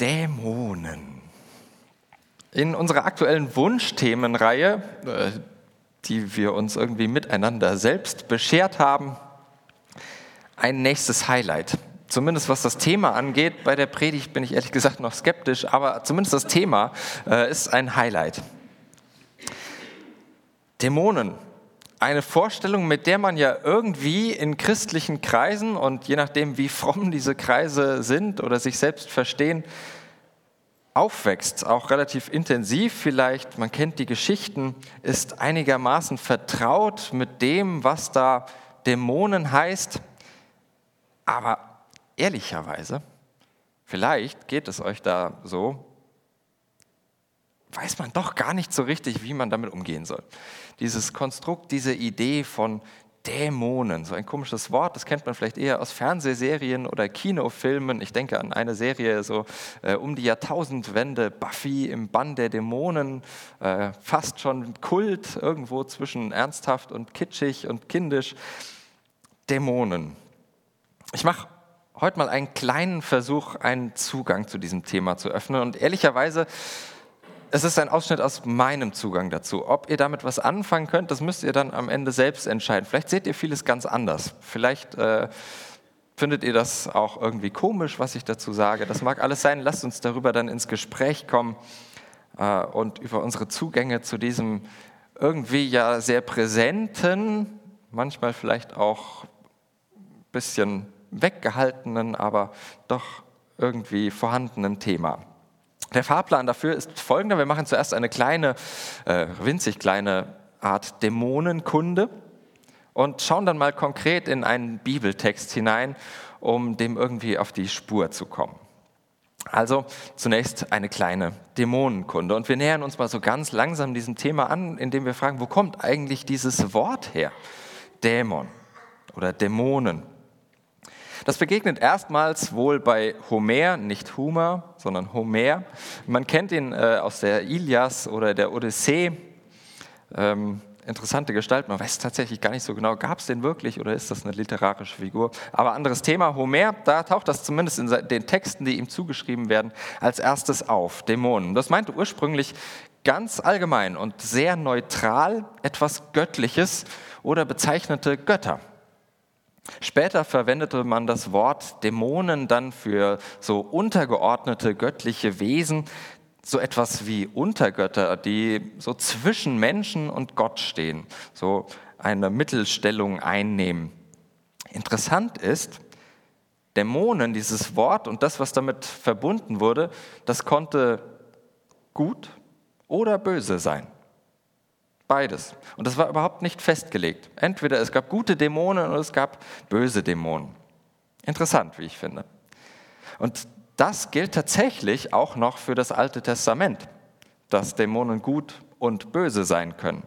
Dämonen. In unserer aktuellen Wunschthemenreihe, die wir uns irgendwie miteinander selbst beschert haben, ein nächstes Highlight. Zumindest was das Thema angeht, bei der Predigt bin ich ehrlich gesagt noch skeptisch, aber zumindest das Thema ist ein Highlight. Dämonen. Eine Vorstellung, mit der man ja irgendwie in christlichen Kreisen und je nachdem, wie fromm diese Kreise sind oder sich selbst verstehen, aufwächst, auch relativ intensiv vielleicht, man kennt die Geschichten, ist einigermaßen vertraut mit dem, was da Dämonen heißt. Aber ehrlicherweise, vielleicht geht es euch da so, weiß man doch gar nicht so richtig, wie man damit umgehen soll. Dieses Konstrukt, diese Idee von Dämonen, so ein komisches Wort, das kennt man vielleicht eher aus Fernsehserien oder Kinofilmen. Ich denke an eine Serie so um die Jahrtausendwende, Buffy im Bann der Dämonen, fast schon Kult, irgendwo zwischen ernsthaft und kitschig und kindisch. Dämonen. Ich mache heute mal einen kleinen Versuch, einen Zugang zu diesem Thema zu öffnen und ehrlicherweise, es ist ein Ausschnitt aus meinem Zugang dazu. Ob ihr damit was anfangen könnt, das müsst ihr dann am Ende selbst entscheiden. Vielleicht seht ihr vieles ganz anders. Vielleicht findet ihr das auch irgendwie komisch, was ich dazu sage. Das mag alles sein. Lasst uns darüber dann ins Gespräch kommen und über unsere Zugänge zu diesem irgendwie ja sehr präsenten, manchmal vielleicht auch ein bisschen weggehaltenen, aber doch irgendwie vorhandenen Thema. Der Fahrplan dafür ist folgender. Wir machen zuerst eine kleine, winzig kleine Art Dämonenkunde und schauen dann mal konkret in einen Bibeltext hinein, um dem irgendwie auf die Spur zu kommen. Also zunächst eine kleine Dämonenkunde. Und wir nähern uns mal so ganz langsam diesem Thema an, indem wir fragen, wo kommt eigentlich dieses Wort her? Dämon oder Dämonen. Das begegnet erstmals wohl bei Homer, nicht Homer, sondern Homer. Man kennt ihn aus der Ilias oder der Odyssee. Interessante Gestalt, man weiß tatsächlich gar nicht so genau, gab es den wirklich oder ist das eine literarische Figur? Aber anderes Thema, Homer, da taucht das zumindest in den Texten, die ihm zugeschrieben werden, als erstes auf, Dämonen. Das meinte ursprünglich ganz allgemein und sehr neutral etwas Göttliches oder bezeichnete Götter. Später verwendete man das Wort Dämonen dann für so untergeordnete göttliche Wesen, so etwas wie Untergötter, die so zwischen Menschen und Gott stehen, so eine Mittelstellung einnehmen. Interessant ist, Dämonen, dieses Wort und das, was damit verbunden wurde, das konnte gut oder böse sein. Beides. Und das war überhaupt nicht festgelegt. Entweder es gab gute Dämonen oder es gab böse Dämonen. Interessant, wie ich finde. Und das gilt tatsächlich auch noch für das Alte Testament, dass Dämonen gut und böse sein können.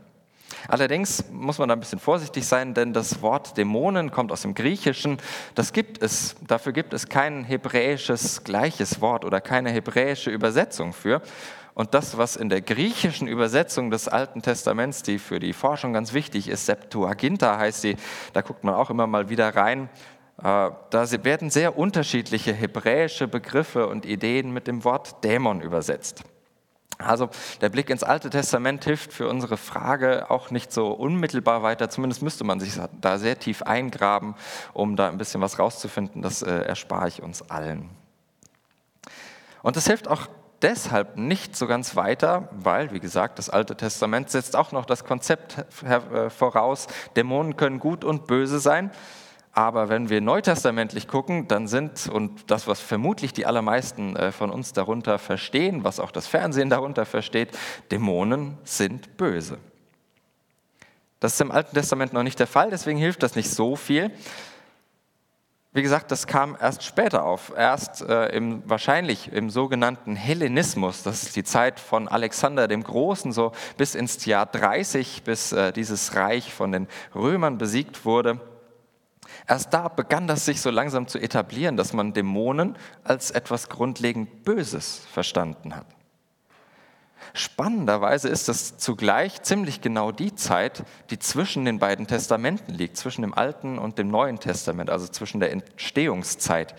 Allerdings muss man da ein bisschen vorsichtig sein, denn das Wort Dämonen kommt aus dem Griechischen. Das gibt es. Dafür gibt es kein hebräisches gleiches Wort oder keine hebräische Übersetzung für. Und das, was in der griechischen Übersetzung des Alten Testaments, die für die Forschung ganz wichtig ist, Septuaginta heißt sie, da guckt man auch immer mal wieder rein, da werden sehr unterschiedliche hebräische Begriffe und Ideen mit dem Wort Dämon übersetzt. Also der Blick ins Alte Testament hilft für unsere Frage auch nicht so unmittelbar weiter, zumindest müsste man sich da sehr tief eingraben, um da ein bisschen was rauszufinden, das erspare ich uns allen. Und das hilft auch deshalb nicht so ganz weiter, weil, wie gesagt, das Alte Testament setzt auch noch das Konzept voraus, Dämonen können gut und böse sein, aber wenn wir neutestamentlich gucken, dann sind, und das, was vermutlich die allermeisten von uns darunter verstehen, was auch das Fernsehen darunter versteht, Dämonen sind böse. Das ist im Alten Testament noch nicht der Fall, deswegen hilft das nicht so viel. Wie gesagt, das kam erst später auf, erst wahrscheinlich im sogenannten Hellenismus, das ist die Zeit von Alexander dem Großen, so bis ins Jahr 30, bis dieses Reich von den Römern besiegt wurde. Erst da begann das sich so langsam zu etablieren, dass man Dämonen als etwas grundlegend Böses verstanden hat. Spannenderweise ist es zugleich ziemlich genau die Zeit, die zwischen den beiden Testamenten liegt, zwischen dem Alten und dem Neuen Testament, also zwischen der Entstehungszeit.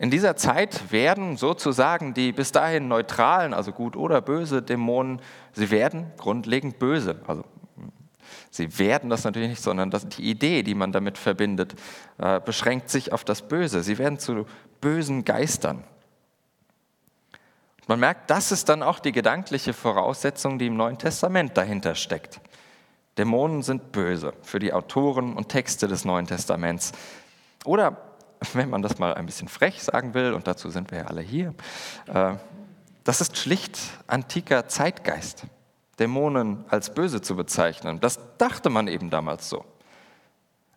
In dieser Zeit werden sozusagen die bis dahin neutralen, also gut oder böse Dämonen, sie werden grundlegend böse. Also sie werden das natürlich nicht, sondern die Idee, die man damit verbindet, beschränkt sich auf das Böse. Sie werden zu bösen Geistern. Man merkt, das ist dann auch die gedankliche Voraussetzung, die im Neuen Testament dahinter steckt. Dämonen sind böse für die Autoren und Texte des Neuen Testaments. Oder wenn man das mal ein bisschen frech sagen will, und dazu sind wir ja alle hier, das ist schlicht antiker Zeitgeist, Dämonen als böse zu bezeichnen. Das dachte man eben damals so.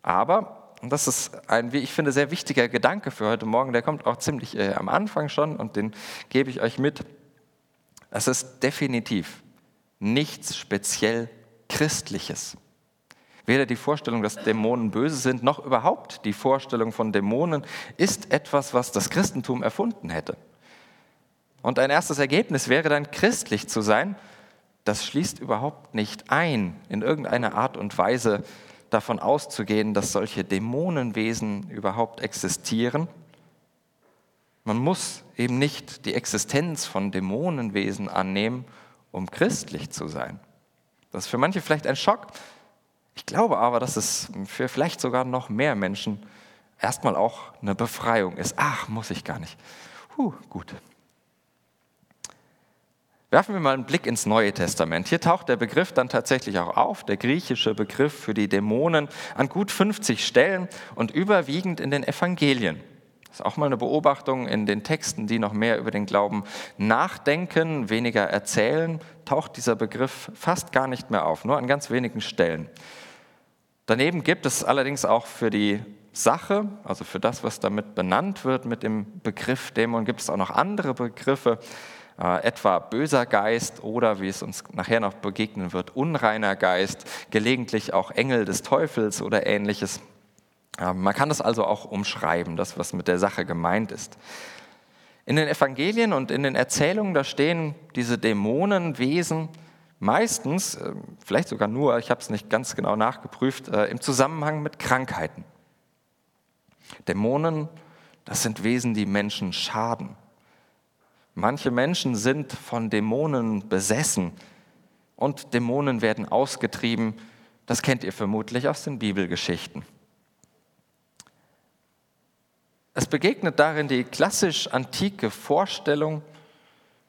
Aber, und das ist ein, wie ich finde, sehr wichtiger Gedanke für heute Morgen, der kommt auch ziemlich am Anfang schon und den gebe ich euch mit, es ist definitiv nichts speziell Christliches. Weder die Vorstellung, dass Dämonen böse sind, noch überhaupt die Vorstellung von Dämonen ist etwas, was das Christentum erfunden hätte. Und ein erstes Ergebnis wäre dann, christlich zu sein. Das schließt überhaupt nicht ein, in irgendeiner Art und Weise davon auszugehen, dass solche Dämonenwesen überhaupt existieren. Man muss eben nicht die Existenz von Dämonenwesen annehmen, um christlich zu sein. Das ist für manche vielleicht ein Schock. Ich glaube aber, dass es für vielleicht sogar noch mehr Menschen erstmal auch eine Befreiung ist. Ach, muss ich gar nicht. Gut. Werfen wir mal einen Blick ins Neue Testament. Hier taucht der Begriff dann tatsächlich auch auf, der griechische Begriff für die Dämonen, an gut 50 Stellen und überwiegend in den Evangelien. Das ist auch mal eine Beobachtung in den Texten, die noch mehr über den Glauben nachdenken, weniger erzählen, taucht dieser Begriff fast gar nicht mehr auf, nur an ganz wenigen Stellen. Daneben gibt es allerdings auch für die Sache, also für das, was damit benannt wird, mit dem Begriff Dämon, gibt es auch noch andere Begriffe, etwa böser Geist oder, wie es uns nachher noch begegnen wird, unreiner Geist, gelegentlich auch Engel des Teufels oder Ähnliches. Man kann das also auch umschreiben, das, was mit der Sache gemeint ist. In den Evangelien und in den Erzählungen, da stehen diese Dämonenwesen meistens, vielleicht sogar nur, ich habe es nicht ganz genau nachgeprüft, im Zusammenhang mit Krankheiten. Dämonen, das sind Wesen, die Menschen schaden. Manche Menschen sind von Dämonen besessen und Dämonen werden ausgetrieben. Das kennt ihr vermutlich aus den Bibelgeschichten. Es begegnet darin die klassisch antike Vorstellung,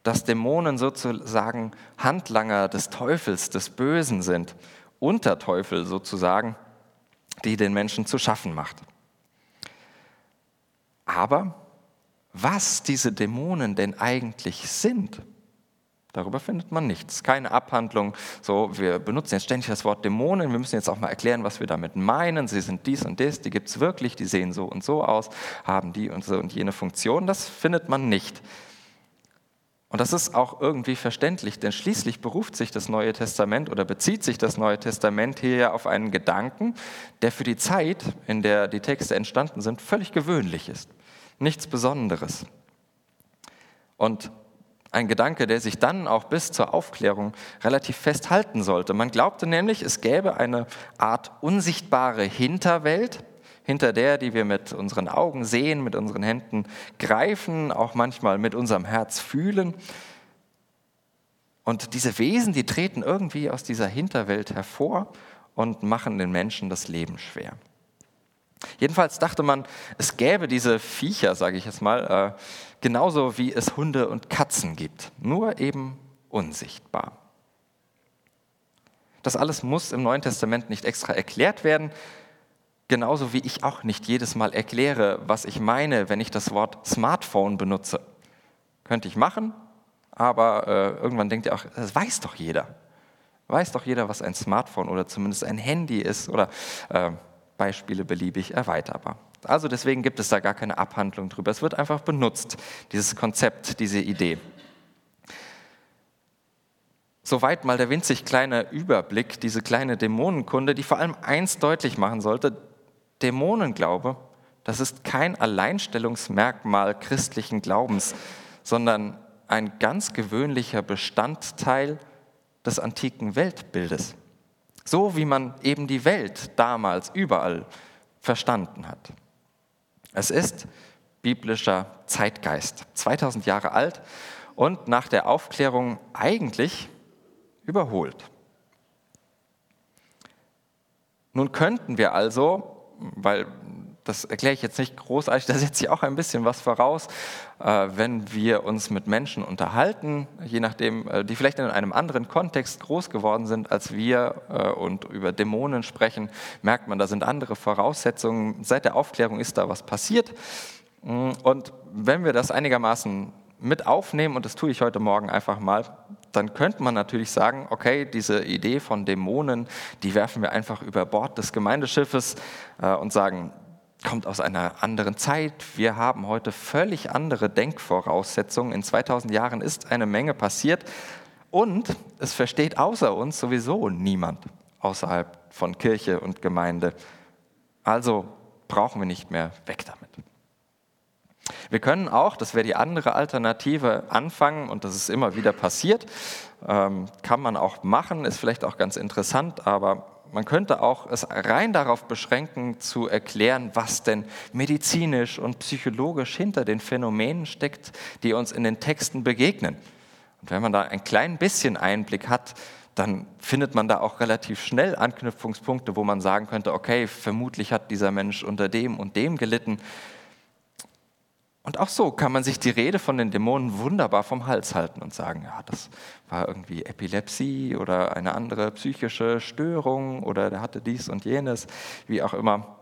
dass Dämonen sozusagen Handlanger des Teufels, des Bösen sind, Unterteufel sozusagen, die den Menschen zu schaffen macht. Aber was diese Dämonen denn eigentlich sind, darüber findet man nichts. Keine Abhandlung, so wir benutzen jetzt ständig das Wort Dämonen, wir müssen jetzt auch mal erklären, was wir damit meinen. Sie sind dies und das, die gibt es wirklich, die sehen so und so aus, haben die und so und jene Funktion, das findet man nicht. Und das ist auch irgendwie verständlich, denn schließlich beruft sich das Neue Testament oder bezieht sich das Neue Testament hier auf einen Gedanken, der für die Zeit, in der die Texte entstanden sind, völlig gewöhnlich ist. Nichts Besonderes. Und ein Gedanke, der sich dann auch bis zur Aufklärung relativ festhalten sollte. Man glaubte nämlich, es gäbe eine Art unsichtbare Hinterwelt, hinter der, die wir mit unseren Augen sehen, mit unseren Händen greifen, auch manchmal mit unserem Herz fühlen. Und diese Wesen, die treten irgendwie aus dieser Hinterwelt hervor und machen den Menschen das Leben schwer. Jedenfalls dachte man, es gäbe diese Viecher, sage ich jetzt mal, genauso wie es Hunde und Katzen gibt, nur eben unsichtbar. Das alles muss im Neuen Testament nicht extra erklärt werden, genauso wie ich auch nicht jedes Mal erkläre, was ich meine, wenn ich das Wort Smartphone benutze. Könnte ich machen, aber irgendwann denkt ihr auch, das weiß doch jeder. Weiß doch jeder, was ein Smartphone oder zumindest ein Handy ist oder Beispiele beliebig erweiterbar. Also deswegen gibt es da gar keine Abhandlung drüber. Es wird einfach benutzt, dieses Konzept, diese Idee. Soweit mal der winzig kleine Überblick, diese kleine Dämonenkunde, die vor allem eins deutlich machen sollte: Dämonenglaube, das ist kein Alleinstellungsmerkmal christlichen Glaubens, sondern ein ganz gewöhnlicher Bestandteil des antiken Weltbildes. So wie man eben die Welt damals überall verstanden hat. Es ist biblischer Zeitgeist. 2000 Jahre alt und nach der Aufklärung eigentlich überholt. Nun könnten wir also, weil das erkläre ich jetzt nicht großartig, da setze ich auch ein bisschen was voraus, wenn wir uns mit Menschen unterhalten, je nachdem, die vielleicht in einem anderen Kontext groß geworden sind als wir und über Dämonen sprechen, merkt man, da sind andere Voraussetzungen. Seit der Aufklärung ist da was passiert. Und wenn wir das einigermaßen mit aufnehmen, und das tue ich heute Morgen einfach mal, dann könnte man natürlich sagen, okay, diese Idee von Dämonen, die werfen wir einfach über Bord des Gemeindeschiffes und sagen, kommt aus einer anderen Zeit. Wir haben heute völlig andere Denkvoraussetzungen. In 2000 Jahren ist eine Menge passiert und es versteht außer uns sowieso niemand außerhalb von Kirche und Gemeinde. Also brauchen wir nicht mehr, weg damit. Wir können auch, das wäre die andere Alternative, anfangen, und das ist immer wieder passiert, kann man auch machen, ist vielleicht auch ganz interessant, aber man könnte auch es rein darauf beschränken, zu erklären, was denn medizinisch und psychologisch hinter den Phänomenen steckt, die uns in den Texten begegnen. Und wenn man da ein klein bisschen Einblick hat, dann findet man da auch relativ schnell Anknüpfungspunkte, wo man sagen könnte, okay, vermutlich hat dieser Mensch unter dem und dem gelitten. Und auch so kann man sich die Rede von den Dämonen wunderbar vom Hals halten und sagen, ja, das war irgendwie Epilepsie oder eine andere psychische Störung oder der hatte dies und jenes, wie auch immer,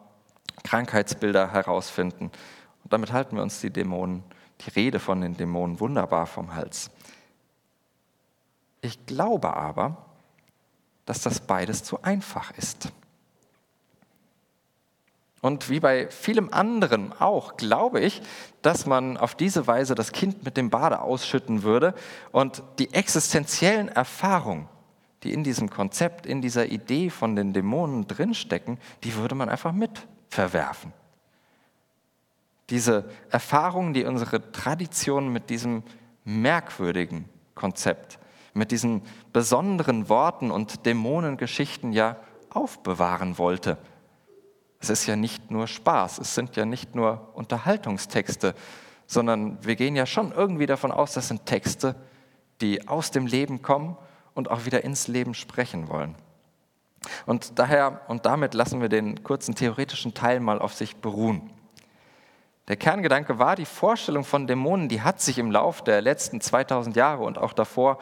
Krankheitsbilder herausfinden. Und damit halten wir uns die Dämonen, die Rede von den Dämonen wunderbar vom Hals. Ich glaube aber, dass das beides zu einfach ist. Und wie bei vielem anderen auch, glaube ich, dass man auf diese Weise das Kind mit dem Bade ausschütten würde und die existenziellen Erfahrungen, die in diesem Konzept, in dieser Idee von den Dämonen drinstecken, die würde man einfach mit verwerfen. Diese Erfahrungen, die unsere Tradition mit diesem merkwürdigen Konzept, mit diesen besonderen Worten und Dämonengeschichten ja aufbewahren wollte. Es ist ja nicht nur Spaß, es sind ja nicht nur Unterhaltungstexte, sondern wir gehen ja schon irgendwie davon aus, das sind Texte, die aus dem Leben kommen und auch wieder ins Leben sprechen wollen. Und daher und damit lassen wir den kurzen theoretischen Teil mal auf sich beruhen. Der Kerngedanke war, die Vorstellung von Dämonen, die hat sich im Lauf der letzten 2000 Jahre und auch davor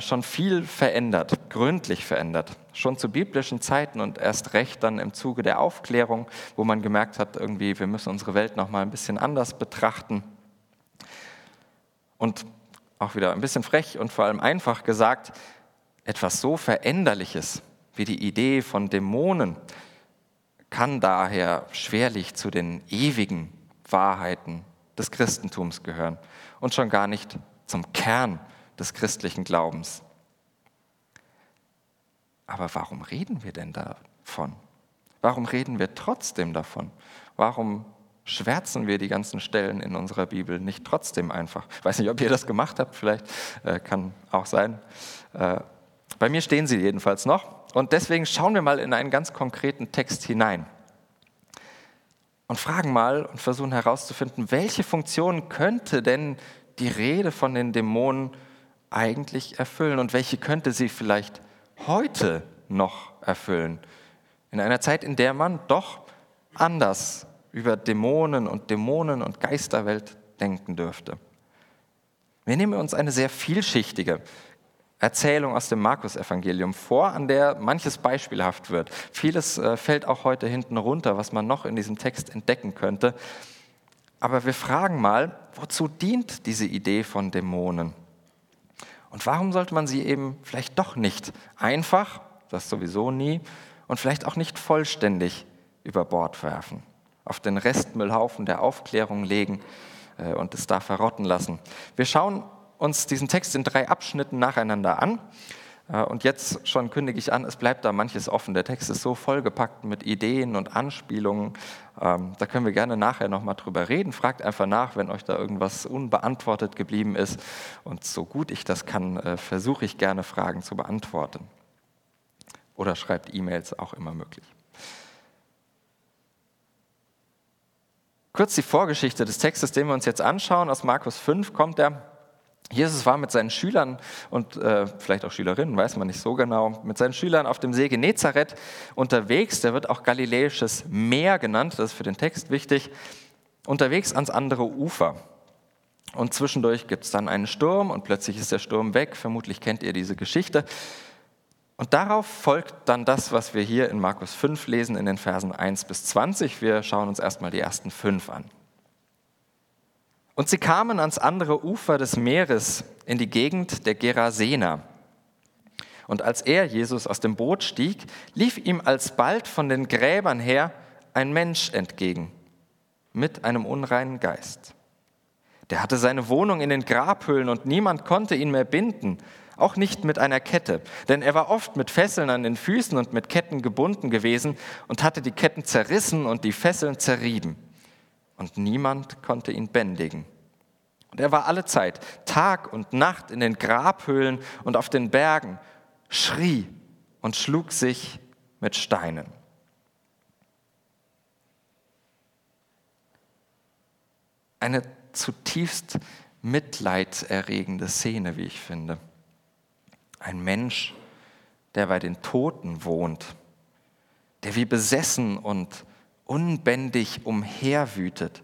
schon viel verändert, gründlich verändert. Schon zu biblischen Zeiten und erst recht dann im Zuge der Aufklärung, wo man gemerkt hat, irgendwie, wir müssen unsere Welt nochmal ein bisschen anders betrachten. Und auch wieder ein bisschen frech und vor allem einfach gesagt, etwas so Veränderliches wie die Idee von Dämonen kann daher schwerlich zu den ewigen Wahrheiten des Christentums gehören und schon gar nicht zum Kern des christlichen Glaubens. Aber warum reden wir denn davon? Warum reden wir trotzdem davon? Warum schwärzen wir die ganzen Stellen in unserer Bibel nicht trotzdem einfach? Ich weiß nicht, ob ihr das gemacht habt, vielleicht kann auch sein. Bei mir stehen sie jedenfalls noch und deswegen schauen wir mal in einen ganz konkreten Text hinein. Und fragen mal und versuchen herauszufinden, welche Funktion könnte denn die Rede von den Dämonen eigentlich erfüllen und welche könnte sie vielleicht heute noch erfüllen? In einer Zeit, in der man doch anders über Dämonen und Geisterwelt denken dürfte. Wir nehmen uns eine sehr vielschichtige Erzählung aus dem Markus-Evangelium vor, an der manches beispielhaft wird. Vieles fällt auch heute hinten runter, was man noch in diesem Text entdecken könnte. Aber wir fragen mal, wozu dient diese Idee von Dämonen? Und warum sollte man sie eben vielleicht doch nicht einfach, das sowieso nie, und vielleicht auch nicht vollständig über Bord werfen, auf den Restmüllhaufen der Aufklärung legen und es da verrotten lassen? Wir schauen uns diesen Text in 3 Abschnitten nacheinander an. Und jetzt schon kündige ich an, es bleibt da manches offen. Der Text ist so vollgepackt mit Ideen und Anspielungen. Da können wir gerne nachher nochmal drüber reden. Fragt einfach nach, wenn euch da irgendwas unbeantwortet geblieben ist. Und so gut ich das kann, versuche ich gerne Fragen zu beantworten. Oder schreibt E-Mails, auch immer möglich. Kurz die Vorgeschichte des Textes, den wir uns jetzt anschauen. Aus Markus 5 kommt er. Jesus war mit seinen Schülern und vielleicht auch Schülerinnen, weiß man nicht so genau, mit seinen Schülern auf dem See Genezareth unterwegs. Der wird auch galiläisches Meer genannt, das ist für den Text wichtig. Unterwegs ans andere Ufer. Und zwischendurch gibt es dann einen Sturm und plötzlich ist der Sturm weg. Vermutlich kennt ihr diese Geschichte. Und darauf folgt dann das, was wir hier in Markus 5 lesen, in den Versen 1 bis 20. Wir schauen uns erstmal die ersten 5 an. Und sie kamen ans andere Ufer des Meeres, in die Gegend der Gerasener. Und als er, Jesus, aus dem Boot stieg, lief ihm alsbald von den Gräbern her ein Mensch entgegen, mit einem unreinen Geist. Der hatte seine Wohnung in den Grabhöhlen und niemand konnte ihn mehr binden, auch nicht mit einer Kette. Denn er war oft mit Fesseln an den Füßen und mit Ketten gebunden gewesen und hatte die Ketten zerrissen und die Fesseln zerrieben. Und niemand konnte ihn bändigen. Und er war alle Zeit, Tag und Nacht, in den Grabhöhlen und auf den Bergen, schrie und schlug sich mit Steinen. Eine zutiefst mitleiderregende Szene, wie ich finde. Ein Mensch, der bei den Toten wohnt, der wie besessen und unbändig umherwütet,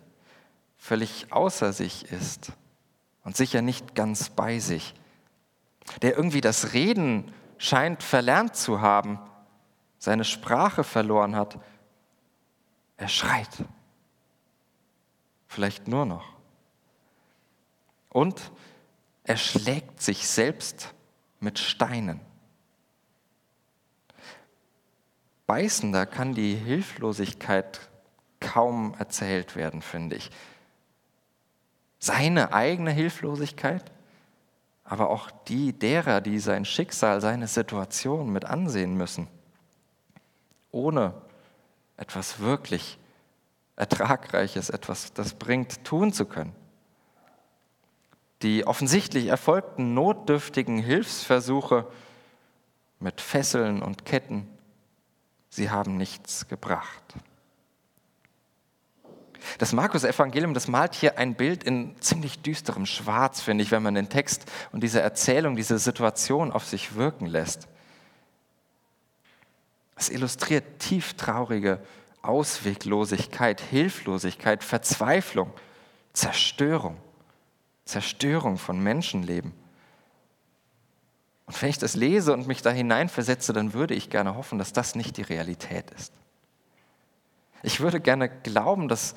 völlig außer sich ist und sicher nicht ganz bei sich, der irgendwie das Reden scheint verlernt zu haben, seine Sprache verloren hat. Er schreit. Vielleicht nur noch. Und er schlägt sich selbst mit Steinen. Beißender kann die Hilflosigkeit kaum erzählt werden, finde ich. Seine eigene Hilflosigkeit, aber auch die derer, die sein Schicksal, seine Situation mit ansehen müssen, ohne etwas wirklich Ertragreiches, etwas, das bringt, tun zu können. Die offensichtlich erfolgten notdürftigen Hilfsversuche mit Fesseln und Ketten, sie haben nichts gebracht. Das Markus-Evangelium, das malt hier ein Bild in ziemlich düsterem Schwarz, finde ich, wenn man den Text und diese Erzählung, diese Situation auf sich wirken lässt. Es illustriert tief traurige Ausweglosigkeit, Hilflosigkeit, Verzweiflung, Zerstörung. Zerstörung von Menschenleben. Und wenn ich das lese und mich da hineinversetze, dann würde ich gerne hoffen, dass das nicht die Realität ist. Ich würde gerne glauben, dass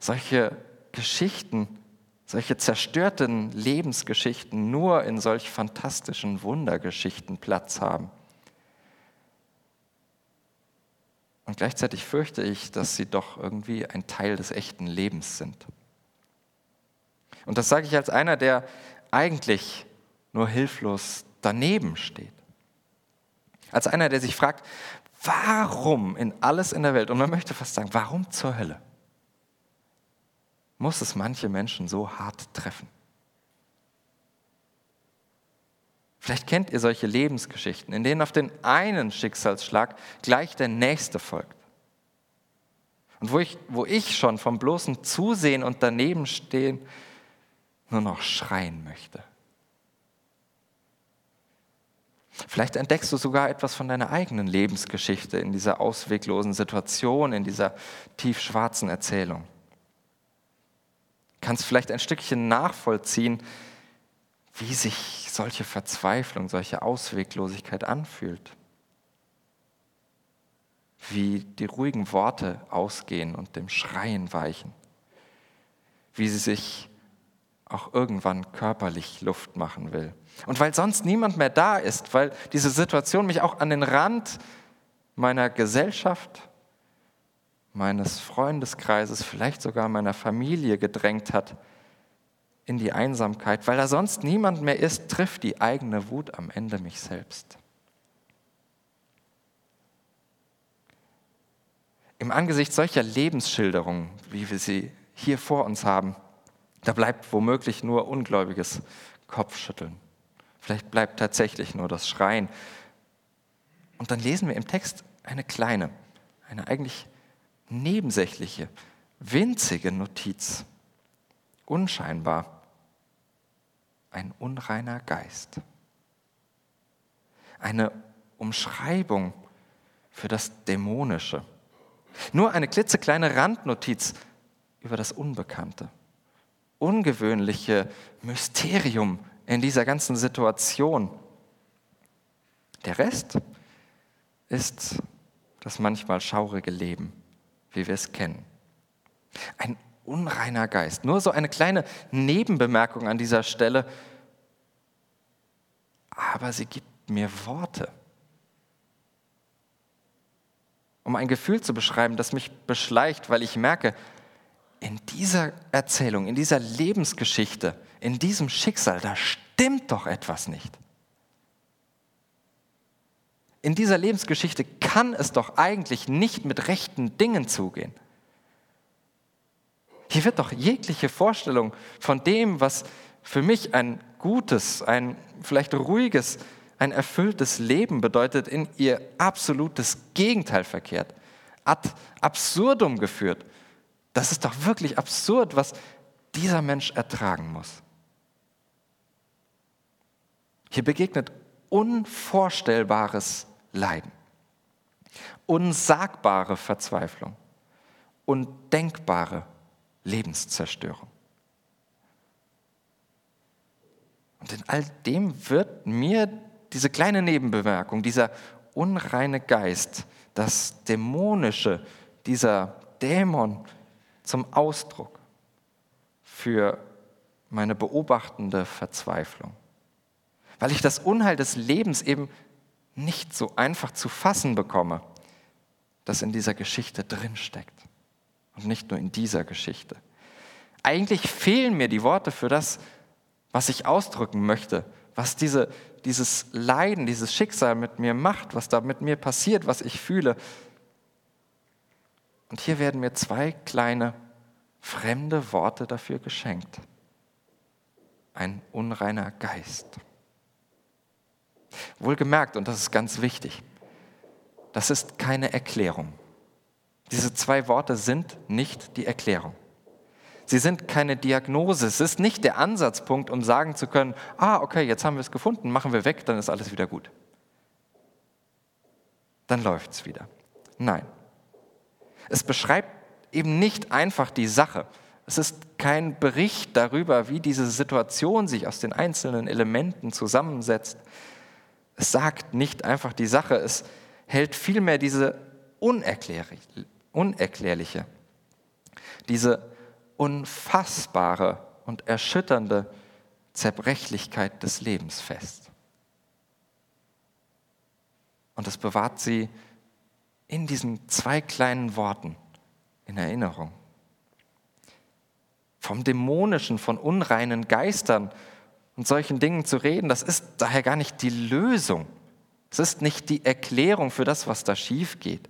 solche Geschichten, solche zerstörten Lebensgeschichten nur in solch fantastischen Wundergeschichten Platz haben. Und gleichzeitig fürchte ich, dass sie doch irgendwie ein Teil des echten Lebens sind. Und das sage ich als einer, der eigentlich nur hilflos daneben steht. Als einer, der sich fragt, warum in alles in der Welt, und man möchte fast sagen, warum zur Hölle, muss es manche Menschen so hart treffen? Vielleicht kennt ihr solche Lebensgeschichten, in denen auf den einen Schicksalsschlag gleich der nächste folgt. Und wo ich schon vom bloßen Zusehen und Danebenstehen nur noch schreien möchte. Vielleicht entdeckst du sogar etwas von deiner eigenen Lebensgeschichte in dieser ausweglosen Situation, in dieser tiefschwarzen Erzählung. Kannst vielleicht ein Stückchen nachvollziehen, wie sich solche Verzweiflung, solche Ausweglosigkeit anfühlt. Wie die ruhigen Worte ausgehen und dem Schreien weichen. Wie sie sich auch irgendwann körperlich Luft machen will. Und weil sonst niemand mehr da ist, weil diese Situation mich auch an den Rand meiner Gesellschaft, meines Freundeskreises, vielleicht sogar meiner Familie gedrängt hat, in die Einsamkeit, weil da sonst niemand mehr ist, trifft die eigene Wut am Ende mich selbst. Im Angesicht solcher Lebensschilderungen, wie wir sie hier vor uns haben, da bleibt womöglich nur ungläubiges Kopfschütteln. Vielleicht bleibt tatsächlich nur das Schreien. Und dann lesen wir im Text eine kleine, eine eigentlich nebensächliche, winzige Notiz, unscheinbar, ein unreiner Geist. Eine Umschreibung für das Dämonische. Nur eine klitzekleine Randnotiz über das Unbekannte, ungewöhnliche Mysterium in dieser ganzen Situation. Der Rest ist das manchmal schaurige Leben, wie wir es kennen. Ein unreiner Geist. Nur so eine kleine Nebenbemerkung an dieser Stelle. Aber sie gibt mir Worte, um ein Gefühl zu beschreiben, das mich beschleicht, weil ich merke, in dieser Erzählung, in dieser Lebensgeschichte, in diesem Schicksal, da stimmt doch etwas nicht. In dieser Lebensgeschichte kann es doch eigentlich nicht mit rechten Dingen zugehen. Hier wird doch jegliche Vorstellung von dem, was für mich ein gutes, ein vielleicht ruhiges, ein erfülltes Leben bedeutet, in ihr absolutes Gegenteil verkehrt, ad absurdum geführt. Das ist doch wirklich absurd, was dieser Mensch ertragen muss. Hier begegnet unvorstellbares Leiden, unsagbare Verzweiflung, undenkbare Lebenszerstörung. Und in all dem wird mir diese kleine Nebenbemerkung, dieser unreine Geist, das Dämonische, dieser Dämon zum Ausdruck für meine beobachtende Verzweiflung. Weil ich das Unheil des Lebens eben nicht so einfach zu fassen bekomme, das in dieser Geschichte drinsteckt. Und nicht nur in dieser Geschichte. Eigentlich fehlen mir die Worte für das, was ich ausdrücken möchte, was dieses Leiden, dieses Schicksal mit mir macht, was da mit mir passiert, was ich fühle. Und hier werden mir zwei kleine, fremde Worte dafür geschenkt. Ein unreiner Geist. Wohlgemerkt, und das ist ganz wichtig, das ist keine Erklärung. Diese zwei Worte sind nicht die Erklärung. Sie sind keine Diagnose, es ist nicht der Ansatzpunkt, um sagen zu können, okay, jetzt haben wir es gefunden, machen wir weg, dann ist alles wieder gut. Dann läuft's wieder. Nein. Es beschreibt eben nicht einfach die Sache. Es ist kein Bericht darüber, wie diese Situation sich aus den einzelnen Elementen zusammensetzt. Es sagt nicht einfach die Sache, es hält vielmehr diese unerklärliche, diese unfassbare und erschütternde Zerbrechlichkeit des Lebens fest. Und es bewahrt sie in diesen zwei kleinen Worten in Erinnerung. Vom Dämonischen, von unreinen Geistern und solchen Dingen zu reden, das ist daher gar nicht die Lösung. Es ist nicht die Erklärung für das, was da schief geht,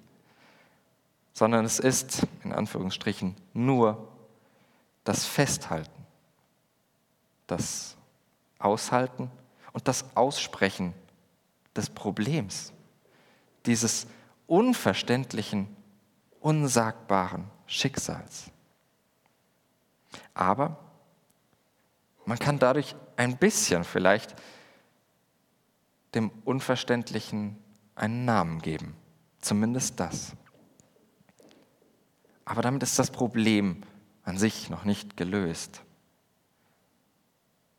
sondern es ist, in Anführungsstrichen, nur das Festhalten, das Aushalten und das Aussprechen des Problems, dieses unverständlichen, unsagbaren Schicksals. Aber man kann dadurch ein bisschen vielleicht dem Unverständlichen einen Namen geben, zumindest das. Aber damit ist das Problem an sich noch nicht gelöst.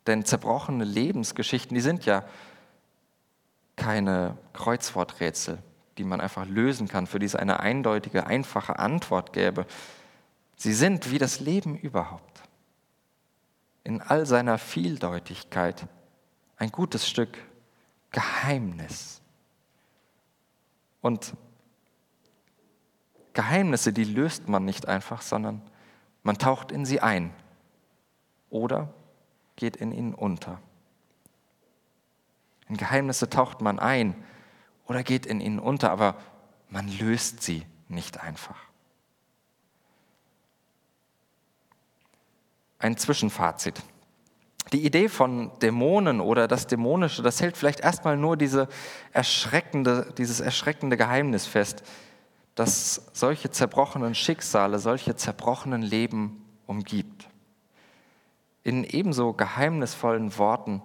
Denn zerbrochene Lebensgeschichten, die sind ja keine Kreuzworträtsel, die man einfach lösen kann, für die es eine eindeutige, einfache Antwort gäbe. Sie sind wie das Leben überhaupt. In all seiner Vieldeutigkeit ein gutes Stück Geheimnis. Und Geheimnisse, die löst man nicht einfach, sondern man taucht in sie ein oder geht in ihnen unter. In Geheimnisse taucht man ein, oder geht in ihnen unter, aber man löst sie nicht einfach. Ein Zwischenfazit. Die Idee von Dämonen oder das Dämonische, das hält vielleicht erstmal nur dieses erschreckende Geheimnis fest, das solche zerbrochenen Schicksale, solche zerbrochenen Leben umgibt. In ebenso geheimnisvollen Worten,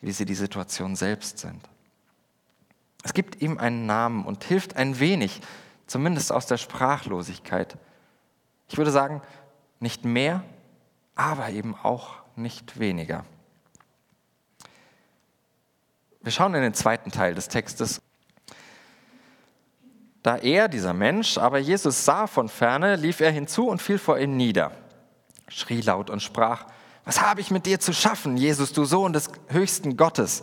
wie sie die Situation selbst sind. Es gibt ihm einen Namen und hilft ein wenig, zumindest aus der Sprachlosigkeit. Ich würde sagen, nicht mehr, aber eben auch nicht weniger. Wir schauen in den zweiten Teil des Textes. Da er, dieser Mensch, aber Jesus sah von Ferne, lief er hinzu und fiel vor ihm nieder, schrie laut und sprach: Was habe ich mit dir zu schaffen, Jesus, du Sohn des höchsten Gottes?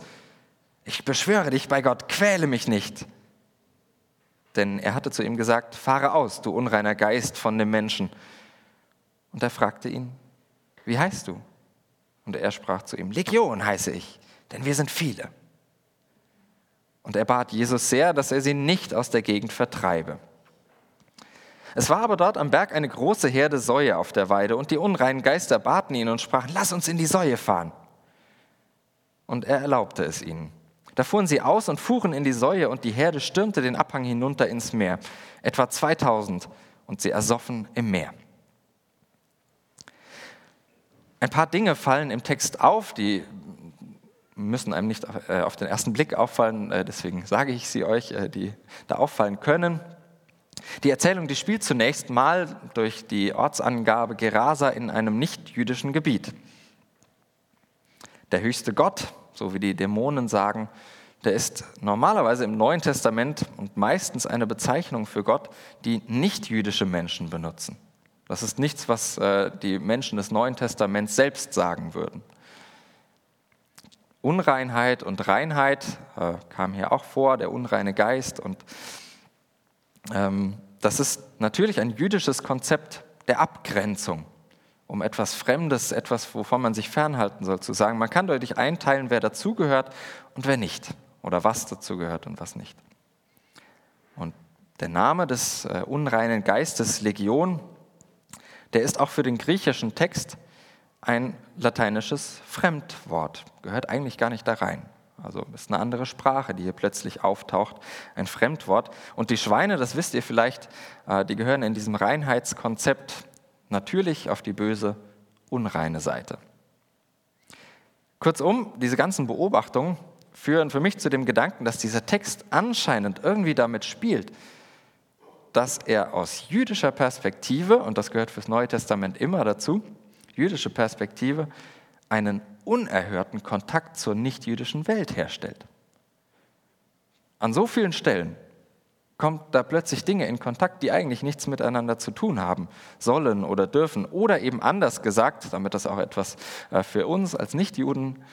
Ich beschwöre dich bei Gott, quäle mich nicht. Denn er hatte zu ihm gesagt: Fahre aus, du unreiner Geist von dem Menschen. Und er fragte ihn: Wie heißt du? Und er sprach zu ihm: Legion heiße ich, denn wir sind viele. Und er bat Jesus sehr, dass er sie nicht aus der Gegend vertreibe. Es war aber dort am Berg eine große Herde Säue auf der Weide, und die unreinen Geister baten ihn und sprachen: Lass uns in die Säue fahren. Und er erlaubte es ihnen. Da fuhren sie aus und fuhren in die Säue, und die Herde stürmte den Abhang hinunter ins Meer, etwa 2000, und sie ersoffen im Meer. Ein paar Dinge fallen im Text auf, die müssen einem nicht auf den ersten Blick auffallen, deswegen sage ich sie euch, die da auffallen können. Die Erzählung, die spielt zunächst mal durch die Ortsangabe Gerasa in einem nicht-jüdischen Gebiet. Der höchste Gott, so wie die Dämonen sagen, der ist normalerweise im Neuen Testament und meistens eine Bezeichnung für Gott, die nicht-jüdische Menschen benutzen. Das ist nichts, was die Menschen des Neuen Testaments selbst sagen würden. Unreinheit und Reinheit kam hier auch vor, der unreine Geist, und das ist natürlich ein jüdisches Konzept der Abgrenzung, um etwas Fremdes, etwas, wovon man sich fernhalten soll, zu sagen. Man kann deutlich einteilen, wer dazugehört und wer nicht, oder was dazugehört und was nicht. Und der Name des unreinen Geistes, Legion, der ist auch für den griechischen Text ein lateinisches Fremdwort, gehört eigentlich gar nicht da rein. Also ist eine andere Sprache, die hier plötzlich auftaucht, ein Fremdwort. Und die Schweine, das wisst ihr vielleicht, die gehören in diesem Reinheitskonzept natürlich auf die böse, unreine Seite. Kurzum, diese ganzen Beobachtungen führen für mich zu dem Gedanken, dass dieser Text anscheinend irgendwie damit spielt, dass er aus jüdischer Perspektive, und das gehört fürs Neue Testament immer dazu, jüdische Perspektive, einen unerhörten Kontakt zur nichtjüdischen Welt herstellt. An so vielen Stellen kommt da plötzlich Dinge in Kontakt, die eigentlich nichts miteinander zu tun haben, sollen oder dürfen. Oder eben anders gesagt, damit das auch etwas für uns als Nichtjuden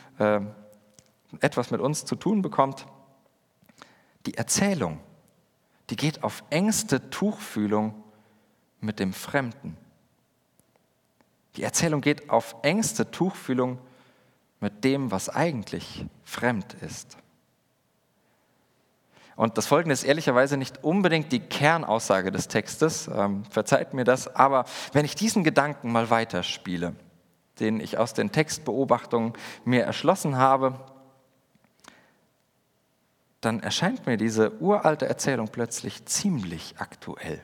etwas mit uns zu tun bekommt, die Erzählung, die geht auf engste Tuchfühlung mit dem Fremden. Die Erzählung geht auf engste Tuchfühlung mit dem, was eigentlich fremd ist. Und das Folgende ist ehrlicherweise nicht unbedingt die Kernaussage des Textes, verzeiht mir das, aber wenn ich diesen Gedanken mal weiterspiele, den ich aus den Textbeobachtungen mir erschlossen habe, dann erscheint mir diese uralte Erzählung plötzlich ziemlich aktuell.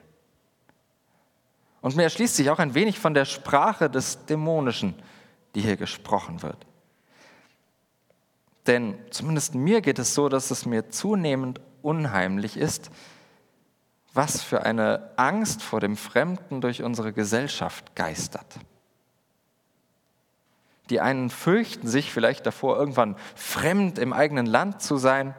Und mir erschließt sich auch ein wenig von der Sprache des Dämonischen, die hier gesprochen wird. Denn zumindest mir geht es so, dass es mir zunehmend unheimlich ist, was für eine Angst vor dem Fremden durch unsere Gesellschaft geistert. Die einen fürchten sich vielleicht davor, irgendwann fremd im eigenen Land zu sein.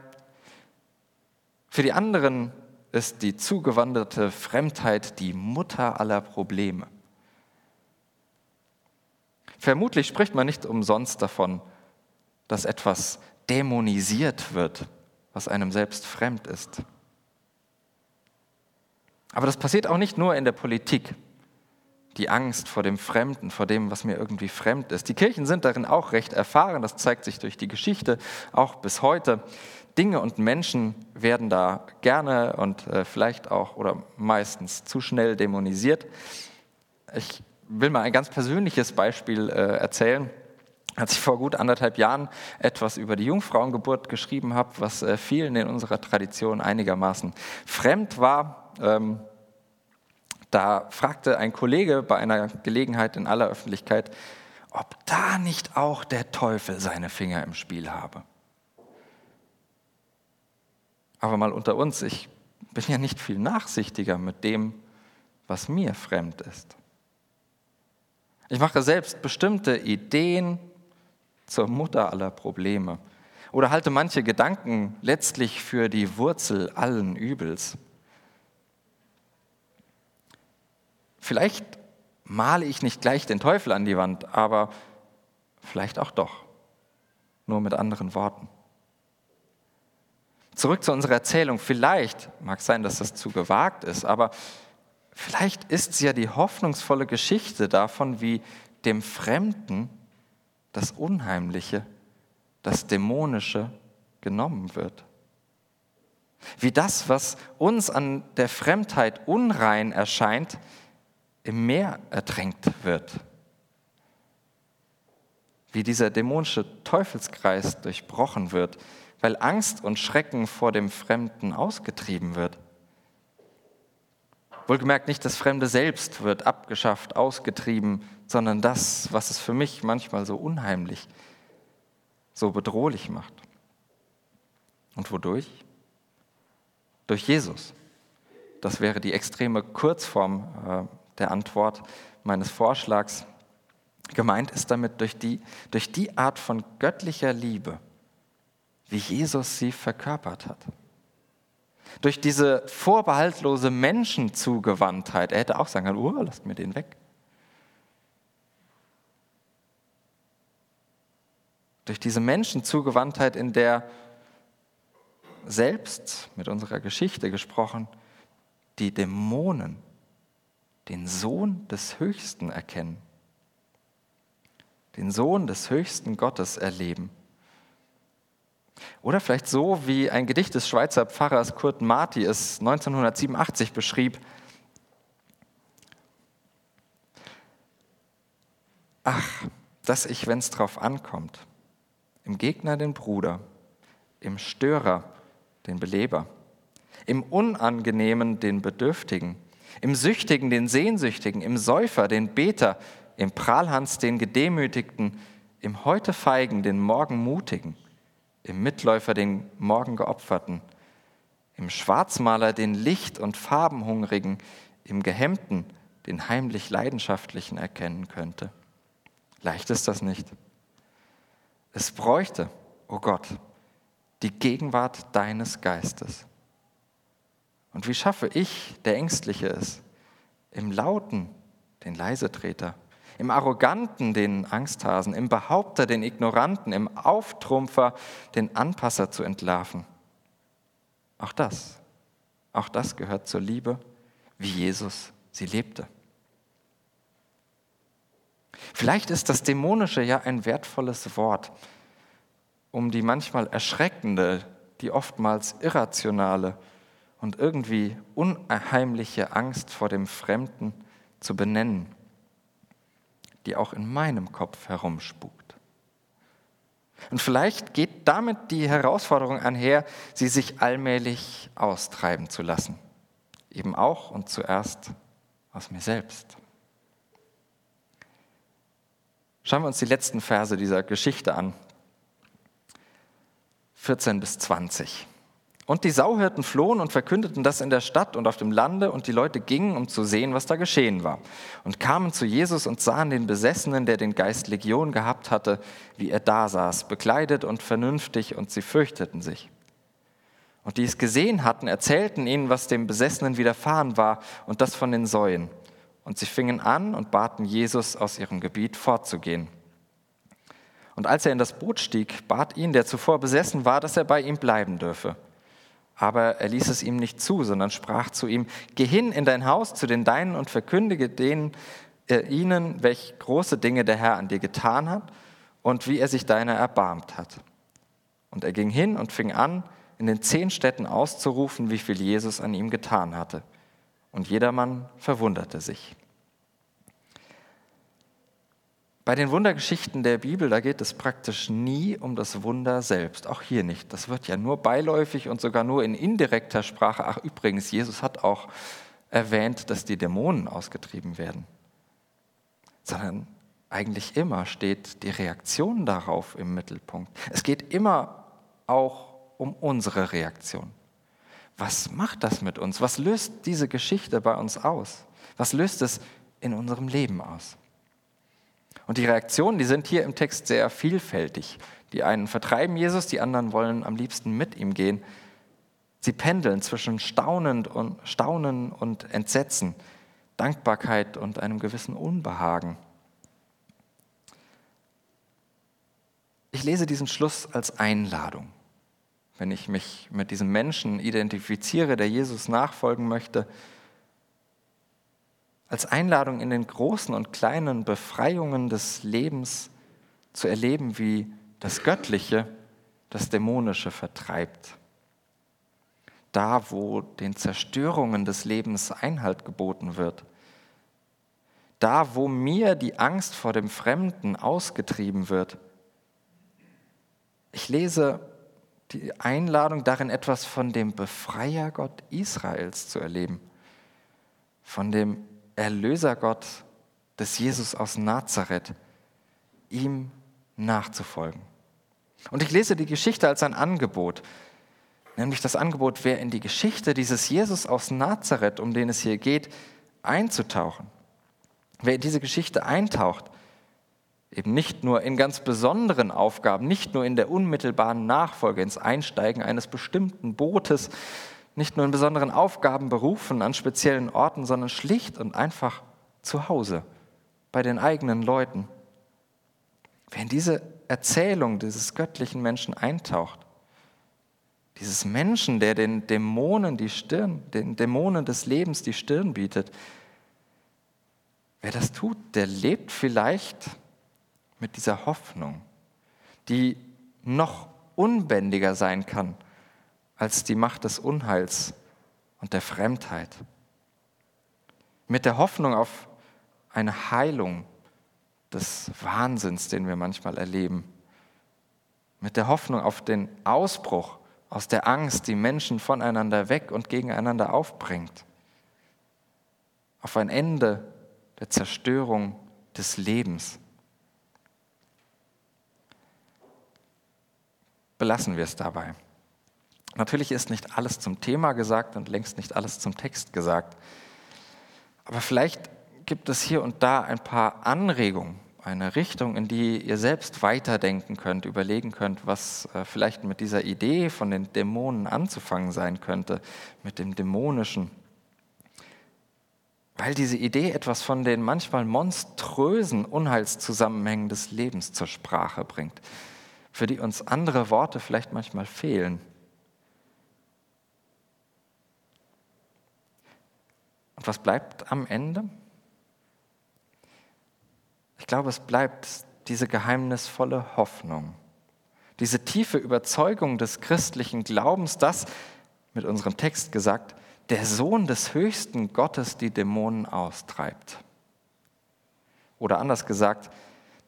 Für die anderen ist die zugewanderte Fremdheit die Mutter aller Probleme. Vermutlich spricht man nicht umsonst davon, dass etwas dämonisiert wird, was einem selbst fremd ist. Aber das passiert auch nicht nur in der Politik. Die Angst vor dem Fremden, vor dem, was mir irgendwie fremd ist. Die Kirchen sind darin auch recht erfahren, das zeigt sich durch die Geschichte, auch bis heute. Dinge und Menschen werden da gerne und vielleicht auch oder meistens zu schnell dämonisiert. Ich will mal ein ganz persönliches Beispiel erzählen. Als ich vor gut 1,5 Jahren etwas über die Jungfrauengeburt geschrieben habe, was vielen in unserer Tradition einigermaßen fremd war, Da fragte ein Kollege bei einer Gelegenheit in aller Öffentlichkeit, ob da nicht auch der Teufel seine Finger im Spiel habe. Aber mal unter uns, ich bin ja nicht viel nachsichtiger mit dem, was mir fremd ist. Ich mache selbst bestimmte Ideen zur Mutter aller Probleme oder halte manche Gedanken letztlich für die Wurzel allen Übels. Vielleicht male ich nicht gleich den Teufel an die Wand, aber vielleicht auch doch, nur mit anderen Worten. Zurück zu unserer Erzählung. Vielleicht, mag sein, dass das zu gewagt ist, aber vielleicht ist es ja die hoffnungsvolle Geschichte davon, wie dem Fremden das Unheimliche, das Dämonische genommen wird. Wie das, was uns an der Fremdheit unrein erscheint, im Meer ertränkt wird. Wie dieser dämonische Teufelskreis durchbrochen wird, weil Angst und Schrecken vor dem Fremden ausgetrieben wird. Wohlgemerkt nicht das Fremde selbst wird abgeschafft, ausgetrieben, sondern das, was es für mich manchmal so unheimlich, so bedrohlich macht. Und wodurch? Durch Jesus. Das wäre die extreme Kurzform der Antwort meines Vorschlags. Gemeint ist damit durch die Art von göttlicher Liebe, wie Jesus sie verkörpert hat. Durch diese vorbehaltlose Menschenzugewandtheit. Er hätte auch sagen können, lasst mir den weg. Durch diese Menschenzugewandtheit, in der selbst, mit unserer Geschichte gesprochen, die Dämonen den Sohn des Höchsten erkennen, den Sohn des höchsten Gottes erleben. Oder vielleicht so, wie ein Gedicht des Schweizer Pfarrers Kurt Marti es 1987 beschrieb. Ach, dass ich, wenn's drauf ankommt, im Gegner den Bruder, im Störer den Beleber, im Unangenehmen den Bedürftigen, im Süchtigen den Sehnsüchtigen, im Säufer den Beter, im Prahlhans den Gedemütigten, im heute Feigen den morgen Mutigen, im Mitläufer den morgen Geopferten, im Schwarzmaler den Licht- und Farbenhungrigen, im Gehemmten den heimlich Leidenschaftlichen erkennen könnte. Leicht ist das nicht. Es bräuchte, o Gott, die Gegenwart deines Geistes. Und wie schaffe ich, der Ängstliche, es? Im Lauten den Leisetreter, im Arroganten den Angsthasen, im Behaupter den Ignoranten, im Auftrumpfer den Anpasser zu entlarven. Auch das gehört zur Liebe, wie Jesus sie lebte. Vielleicht ist das Dämonische ja ein wertvolles Wort, um die manchmal erschreckende, die oftmals irrationale und irgendwie unheimliche Angst vor dem Fremden zu benennen, die auch in meinem Kopf herumspukt. Und vielleicht geht damit die Herausforderung einher, sie sich allmählich austreiben zu lassen. Eben auch und zuerst aus mir selbst. Schauen wir uns die letzten Verse dieser Geschichte an. 14 bis 20. Und die Sauhirten flohen und verkündeten das in der Stadt und auf dem Lande, und die Leute gingen, um zu sehen, was da geschehen war. Und kamen zu Jesus und sahen den Besessenen, der den Geist Legion gehabt hatte, wie er da saß, bekleidet und vernünftig, und sie fürchteten sich. Und die es gesehen hatten, erzählten ihnen, was dem Besessenen widerfahren war, und das von den Säuen. Und sie fingen an und baten Jesus, aus ihrem Gebiet fortzugehen. Und als er in das Boot stieg, bat ihn, der zuvor besessen war, dass er bei ihm bleiben dürfe. Aber er ließ es ihm nicht zu, sondern sprach zu ihm: Geh hin in dein Haus zu den Deinen und verkündige ihnen, welche große Dinge der Herr an dir getan hat und wie er sich deiner erbarmt hat. Und er ging hin und fing an, in den 10 Städten auszurufen, wie viel Jesus an ihm getan hatte. Und jedermann verwunderte sich. Bei den Wundergeschichten der Bibel, da geht es praktisch nie um das Wunder selbst, auch hier nicht. Das wird ja nur beiläufig und sogar nur in indirekter Sprache. Ach übrigens, Jesus hat auch erwähnt, dass die Dämonen ausgetrieben werden, sondern eigentlich immer steht die Reaktion darauf im Mittelpunkt. Es geht immer auch um unsere Reaktion. Was macht das mit uns? Was löst diese Geschichte bei uns aus? Was löst es in unserem Leben aus? Und die Reaktionen, die sind hier im Text sehr vielfältig. Die einen vertreiben Jesus, die anderen wollen am liebsten mit ihm gehen. Sie pendeln zwischen Staunen und Entsetzen, Dankbarkeit und einem gewissen Unbehagen. Ich lese diesen Schluss als Einladung. Wenn ich mich mit diesem Menschen identifiziere, der Jesus nachfolgen möchte, als Einladung in den großen und kleinen Befreiungen des Lebens zu erleben, wie das Göttliche das Dämonische vertreibt. Da, wo den Zerstörungen des Lebens Einhalt geboten wird. Da, wo mir die Angst vor dem Fremden ausgetrieben wird. Ich lese die Einladung darin, etwas von dem Befreiergott Israels zu erleben. Von dem Erlösergott des Jesus aus Nazareth, ihm nachzufolgen. Und ich lese die Geschichte als ein Angebot. Nämlich das Angebot, wer in die Geschichte dieses Jesus aus Nazareth, um den es hier geht, einzutauchen. Wer in diese Geschichte eintaucht, eben nicht nur in ganz besonderen Aufgaben, nicht nur in der unmittelbaren Nachfolge, ins Einsteigen eines bestimmten Bootes, nicht nur in besonderen Aufgaben, Berufen, an speziellen Orten, sondern schlicht und einfach zu Hause, bei den eigenen Leuten. Wer in diese Erzählung dieses göttlichen Menschen eintaucht, dieses Menschen, der den Dämonen des Lebens die Stirn bietet, wer das tut, der lebt vielleicht mit dieser Hoffnung, die noch unbändiger sein kann als die Macht des Unheils und der Fremdheit. Mit der Hoffnung auf eine Heilung des Wahnsinns, den wir manchmal erleben. Mit der Hoffnung auf den Ausbruch aus der Angst, die Menschen voneinander weg und gegeneinander aufbringt. Auf ein Ende der Zerstörung des Lebens. Belassen wir es dabei. Natürlich ist nicht alles zum Thema gesagt und längst nicht alles zum Text gesagt. Aber vielleicht gibt es hier und da ein paar Anregungen, eine Richtung, in die ihr selbst weiterdenken könnt, überlegen könnt, was vielleicht mit dieser Idee von den Dämonen anzufangen sein könnte, mit dem Dämonischen. Weil diese Idee etwas von den manchmal monströsen Unheilszusammenhängen des Lebens zur Sprache bringt, für die uns andere Worte vielleicht manchmal fehlen. Und was bleibt am Ende? Ich glaube, es bleibt diese geheimnisvolle Hoffnung, diese tiefe Überzeugung des christlichen Glaubens, dass, mit unserem Text gesagt, der Sohn des höchsten Gottes die Dämonen austreibt. Oder anders gesagt,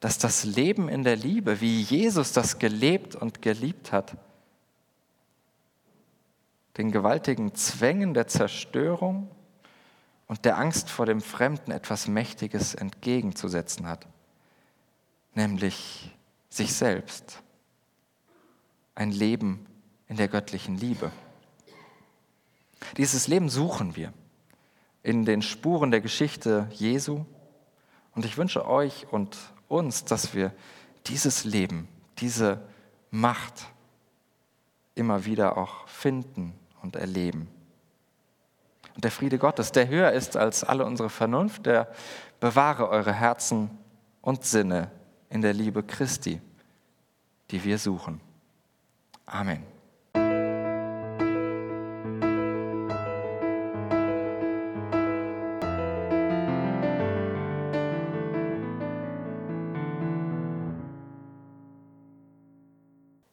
dass das Leben in der Liebe, wie Jesus das gelebt und geliebt hat, den gewaltigen Zwängen der Zerstörung und der Angst vor dem Fremden etwas Mächtiges entgegenzusetzen hat, nämlich sich selbst, ein Leben in der göttlichen Liebe. Dieses Leben suchen wir in den Spuren der Geschichte Jesu und ich wünsche euch und uns, dass wir dieses Leben, diese Macht immer wieder auch finden und erleben. Und der Friede Gottes, der höher ist als alle unsere Vernunft, der bewahre eure Herzen und Sinne in der Liebe Christi, die wir suchen. Amen.